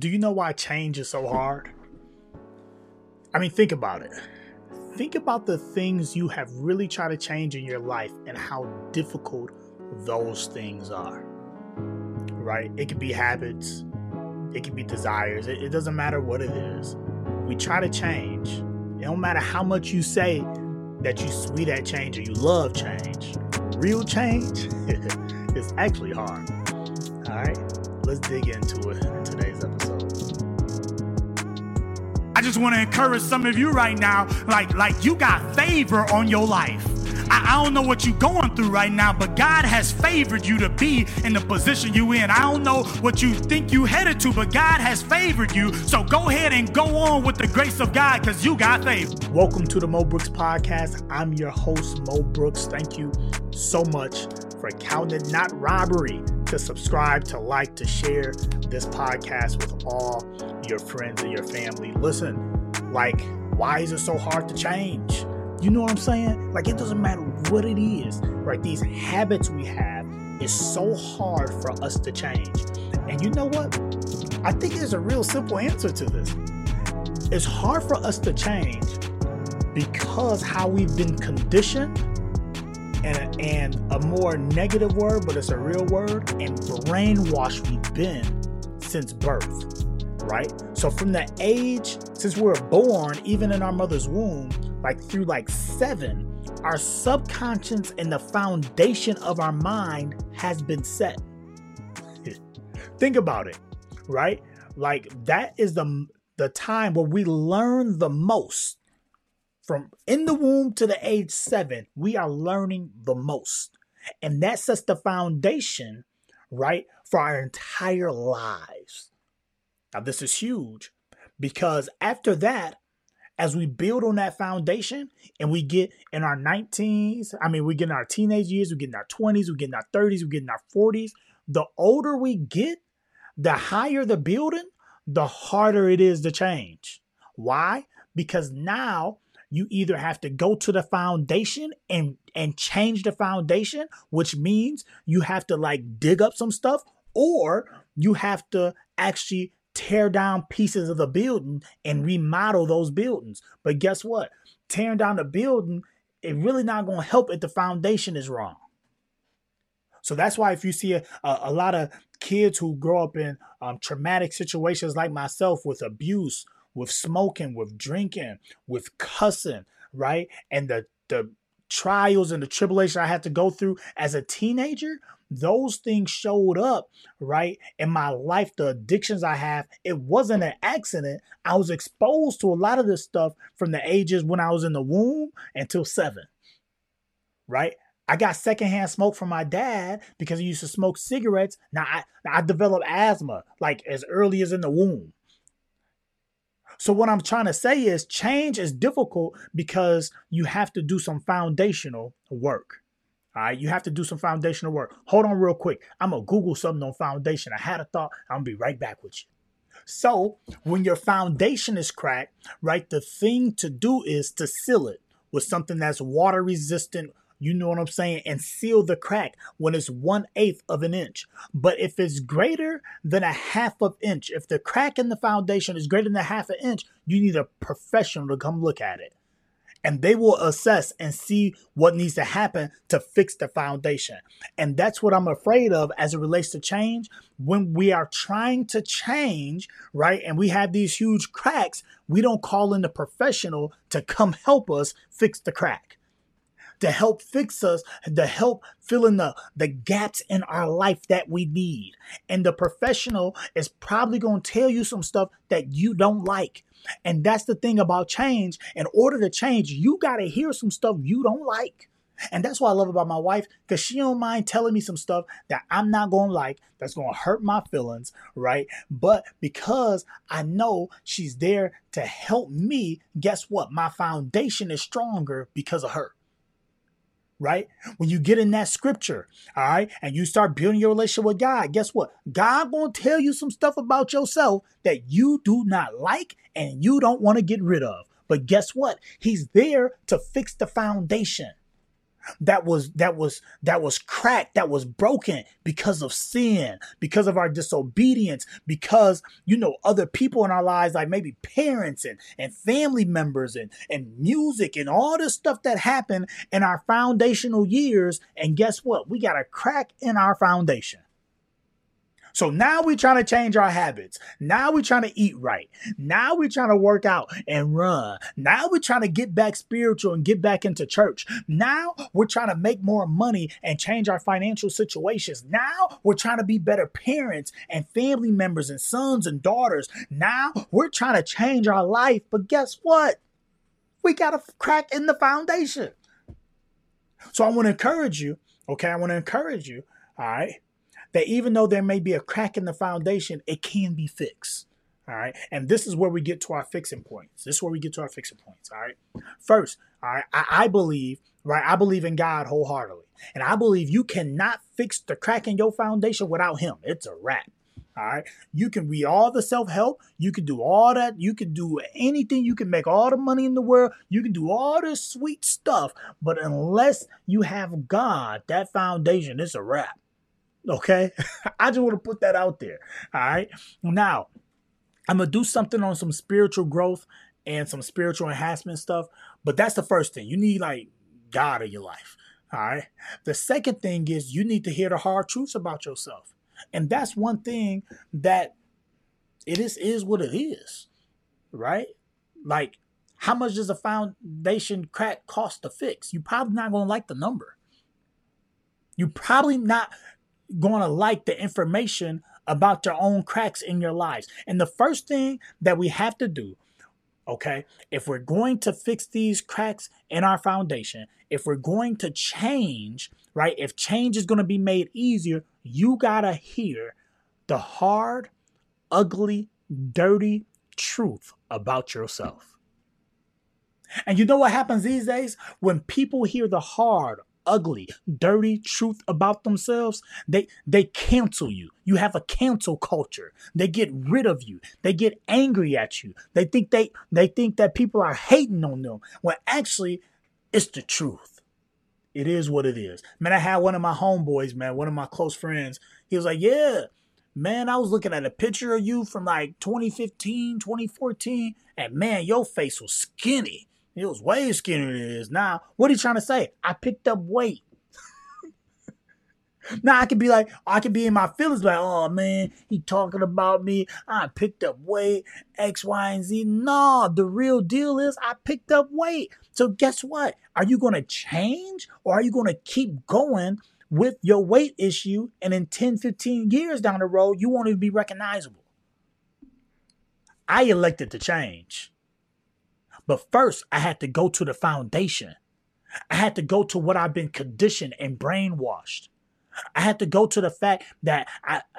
do you know why change is so hard? I mean, think about it. Think about the things you have really tried to change in your life and how difficult those things are, right? It could be habits. It could be desires. It doesn't matter what it is. We try to change. It don't matter how much you say that you sweet at change or you love change. Real change is actually hard. All right, let's dig into it in today's episode. I just want to encourage some of you right now, like you got favor on your life. I don't know what you're going through right now, but God has favored you to be in the position you in. I don't know what you think you headed to, but God has favored you. So go ahead and go on with the grace of God because you got favored. Welcome to the Mo Brooks Podcast. I'm your host, Mo Brooks. Thank you so much for counting it not robbery to subscribe, to like, to share this podcast with all your friends and your family. Listen, why is it so hard to change? You know what I'm saying? It doesn't matter what it is, right? These habits we have is so hard for us to change. And you know what? I think there's a real simple answer to this. It's hard for us to change because how we've been conditioned, and a more negative word, but it's a real word, and brainwashed we've been since birth, right? So from the age since we were born, even in our mother's womb, through 7, our subconscious and the foundation of our mind has been set. Think about it, right? That is the time where we learn the most. From in the womb to the age 7, we are learning the most. And that sets the foundation, right, for our entire lives. Now, this is huge because after that, as we build on that foundation and we get in our 19s, we get in our teenage years, we get in our 20s, we get in our 30s, we get in our 40s. The older we get, the higher the building, the harder it is to change. Why? Because now you either have to go to the foundation and change the foundation, which means you have to dig up some stuff, or you have to actually tear down pieces of the building and remodel those buildings. But guess what? Tearing down the building, it really not going to help if the foundation is wrong. So that's why if you see a lot of kids who grow up in traumatic situations like myself with abuse, with smoking, with drinking, with cussing, right? And the trials and the tribulation I had to go through as a teenager, those things showed up, right? In my life, the addictions I have, it wasn't an accident. I was exposed to a lot of this stuff from the ages when I was in the womb until 7, right? I got secondhand smoke from my dad because he used to smoke cigarettes. Now I developed asthma as early as in the womb. So what I'm trying to say is change is difficult because you have to do some foundational work. All right, you have to do some foundational work. Hold on real quick. I'm going to Google something on foundation. I had a thought. I'm going to be right back with you. So when your foundation is cracked, right, the thing to do is to seal it with something that's water resistant. You know what I'm saying? And seal the crack when it's 1/8 of an inch. But if it's greater than a 1/2 inch, if the crack in the foundation is greater than a 1/2 inch, you need a professional to come look at it. And they will assess and see what needs to happen to fix the foundation. And that's what I'm afraid of as it relates to change. When we are trying to change, right, and we have these huge cracks, we don't call in the professional to come help us fix the crack, to help fix us, to help fill in the gaps in our life that we need. And the professional is probably going to tell you some stuff that you don't like. And that's the thing about change. In order to change, you got to hear some stuff you don't like. And that's what I love about my wife, because she don't mind telling me some stuff that I'm not going to like, that's going to hurt my feelings, right? But because I know she's there to help me, guess what? My foundation is stronger because of her. Right? When you get in that scripture, all right, and you start building your relationship with God, guess what? God gonna tell you some stuff about yourself that you do not like and you don't want to get rid of. But guess what? He's there to fix the foundation. that was cracked, that was broken because of sin, because of our disobedience, because, you know, other people in our lives, like maybe parents and family members and music and all this stuff that happened in our foundational years. And guess what? We got a crack in our foundation. So now we're trying to change our habits. Now we're trying to eat right. Now we're trying to work out and run. Now we're trying to get back spiritual and get back into church. Now we're trying to make more money and change our financial situations. Now we're trying to be better parents and family members and sons and daughters. Now we're trying to change our life. But guess what? We got a crack in the foundation. So I want to encourage you. Okay, I want to encourage you. All right. That even though there may be a crack in the foundation, it can be fixed, all right? And this is where we get to our fixing points. All right? First, all right, I believe, right, I believe in God wholeheartedly. And I believe you cannot fix the crack in your foundation without him. It's a wrap, all right? You can read all the self-help. You can do all that. You can do anything. You can make all the money in the world. You can do all this sweet stuff. But unless you have God, that foundation, it's a wrap. Okay, I just want to put that out there. All right. Now, I'm going to do something on some spiritual growth and some spiritual enhancement stuff. But that's the first thing. You need like God in your life. All right. The second thing is you need to hear the hard truths about yourself. And that's one thing that it is what it is. Right. Like, how much does a foundation crack cost to fix? You're probably not going to like the number. You're probably not going to like the information about your own cracks in your lives. And the first thing that we have to do, okay, if we're going to fix these cracks in our foundation, if we're going to change, right, if change is going to be made easier, you got to hear the hard, ugly, dirty truth about yourself. And you know what happens these days? When people hear the hard, ugly, dirty truth about themselves, they cancel you. You have a cancel culture. They get rid of you. They get angry at you. They think that people are hating on them. When actually, it's the truth. It is what it is. Man, I had one of my homeboys, man, one of my close friends. He was like, yeah, man, I was looking at a picture of you from like 2015, 2014, and man, your face was skinny. It was way skinnier than it is now. What are you trying to say? I picked up weight. Now I could be in my feelings like, oh man, he talking about me. I picked up weight, X, Y, and Z. No, the real deal is I picked up weight. So guess what? Are you going to change or are you going to keep going with your weight issue? And in 10, 15 years down the road, you won't even be recognizable. I elected to change. But first, I had to go to the foundation. I had to go to what I've been conditioned and brainwashed. I had to go to the fact that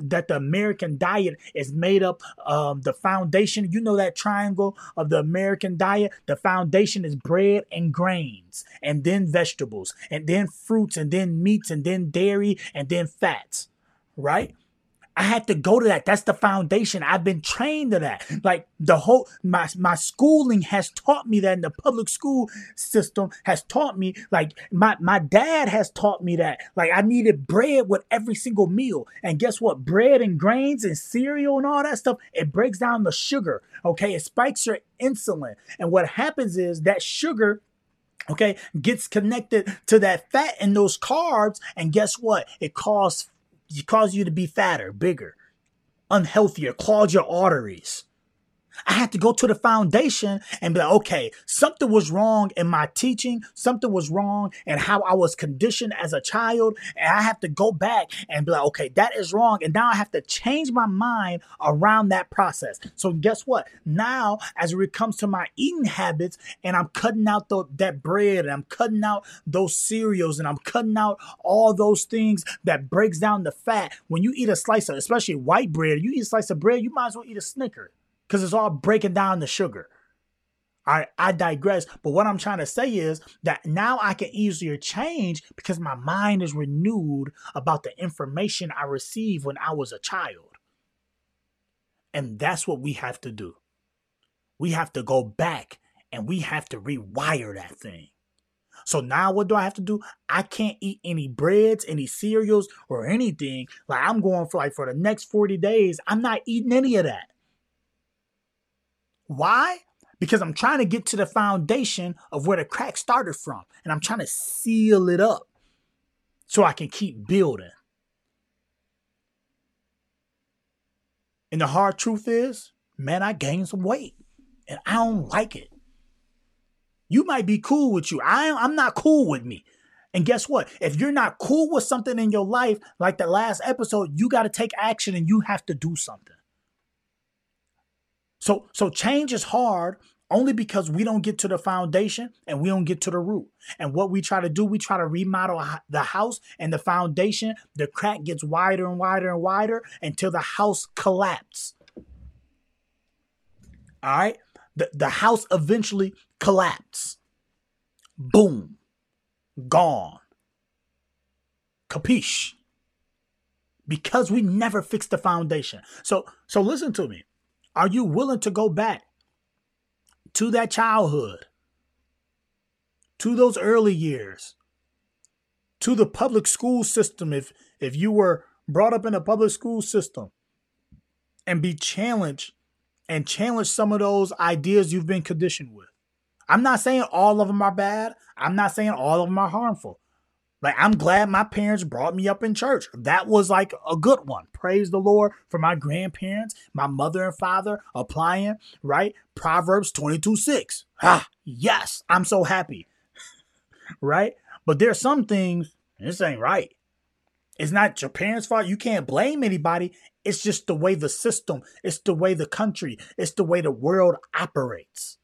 that the American diet is made up of the foundation. You know that triangle of the American diet? The foundation is bread and grains, and then vegetables, and then fruits, and then meats, and then dairy, and then fats, right? I had to go to that. That's the foundation. I've been trained to that. Like the whole, my schooling has taught me that, and the public school system has taught me, like my dad has taught me that, like I needed bread with every single meal. And guess what? Bread and grains and cereal and all that stuff, it breaks down the sugar. Okay. It spikes your insulin. And what happens is that sugar, okay, gets connected to that fat and those carbs. And guess what? It causes you to be fatter, bigger, unhealthier, clogs your arteries. I had to go to the foundation and be like, okay, something was wrong in my teaching. Something was wrong in how I was conditioned as a child. And I have to go back and be like, okay, that is wrong. And now I have to change my mind around that process. So guess what? Now, as it comes to my eating habits and I'm cutting out that bread and I'm cutting out those cereals and I'm cutting out all those things that breaks down the fat. When you eat a slice of, especially white bread, you eat a slice of bread, you might as well eat a Snickers. Because it's all breaking down the sugar. I digress. But what I'm trying to say is that now I can easier change because my mind is renewed about the information I received when I was a child. And that's what we have to do. We have to go back and we have to rewire that thing. So now what do I have to do? I can't eat any breads, any cereals, or anything. Like, I'm going for like for the next 40 days, I'm not eating any of that. Why? Because I'm trying to get to the foundation of where the crack started from. And I'm trying to seal it up so I can keep building. And the hard truth is, man, I gained some weight and I don't like it. You might be cool with you. I'm not cool with me. And guess what? If you're not cool with something in your life, like the last episode, you got to take action and you have to do something. So change is hard only because we don't get to the foundation and we don't get to the root. And what we try to do, we try to remodel the house and the foundation. The crack gets wider and wider and wider until the house collapses. All right? The house eventually collapsed. Boom. Gone. Capiche? Because we never fixed the foundation. So listen to me. Are you willing to go back to that childhood, to those early years, to the public school system if you were brought up in a public school system, and be challenged? And challenge some of those ideas you've been conditioned with. I'm not saying all of them are bad. I'm not saying all of them are harmful. Like, I'm glad my parents brought me up in church. That was like a good one. Praise the Lord for my grandparents, my mother and father applying, right? Proverbs 22:6. Ah, yes, I'm so happy. Right? But there's some things, this ain't right. It's not your parents' fault. You can't blame anybody. It's just the way the system, it's the way the country, it's the way the world operates.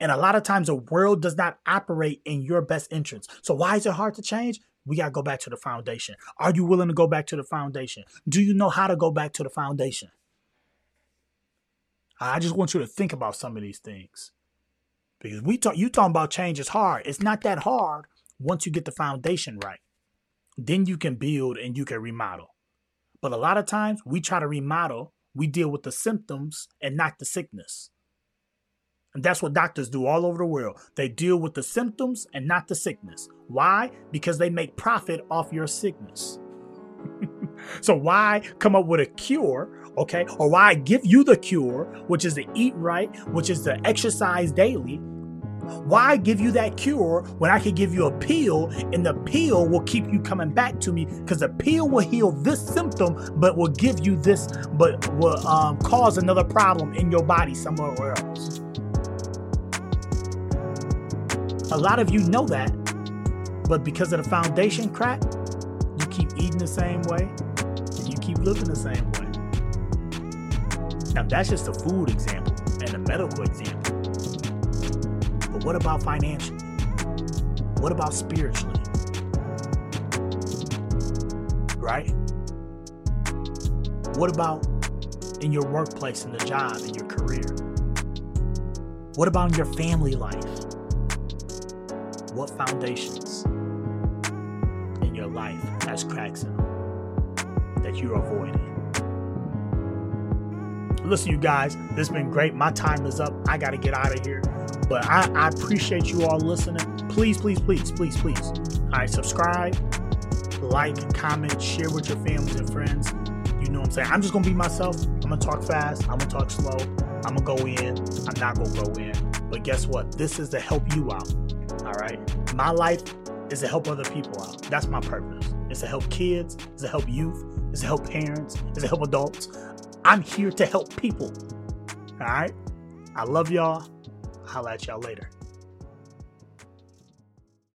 And a lot of times the world does not operate in your best interest. So why is it hard to change? We got to go back to the foundation. Are you willing to go back to the foundation? Do you know how to go back to the foundation? I just want you to think about some of these things. Because you talking about change is hard. It's not that hard once you get the foundation right. Then you can build and you can remodel. But a lot of times we try to remodel. We deal with the symptoms and not the sickness. And that's what doctors do all over the world. They deal with the symptoms and not the sickness. Why? Because they make profit off your sickness. So why come up with a cure, okay? Or why give you the cure, which is to eat right, which is to exercise daily. Why give you that cure when I can give you a pill, and the pill will keep you coming back to me, because the pill will heal this symptom but will give you this, but will cause another problem in your body somewhere else. A lot of you know that, but because of the foundation crack, you keep eating the same way and you keep living the same way. Now that's just a food example and a medical example. What about financially? What about spiritually? Right? What about in your workplace, in the job, in your career? What about in your family life? What foundations in your life has cracks in them that you're avoiding? Listen, you guys, this has been great. My time is up. I got to get out of here. But I appreciate you all listening. Please. All right, subscribe, like, comment, share with your families and friends. You know what I'm saying? I'm just going to be myself. I'm going to talk fast. I'm going to talk slow. I'm going to go in. I'm not going to go in. But guess what? This is to help you out. All right? My life is to help other people out. That's my purpose. It's to help kids. It's to help youth. It's to help parents. It's to help adults. I'm here to help people. All right? I love y'all. Holla at y'all later.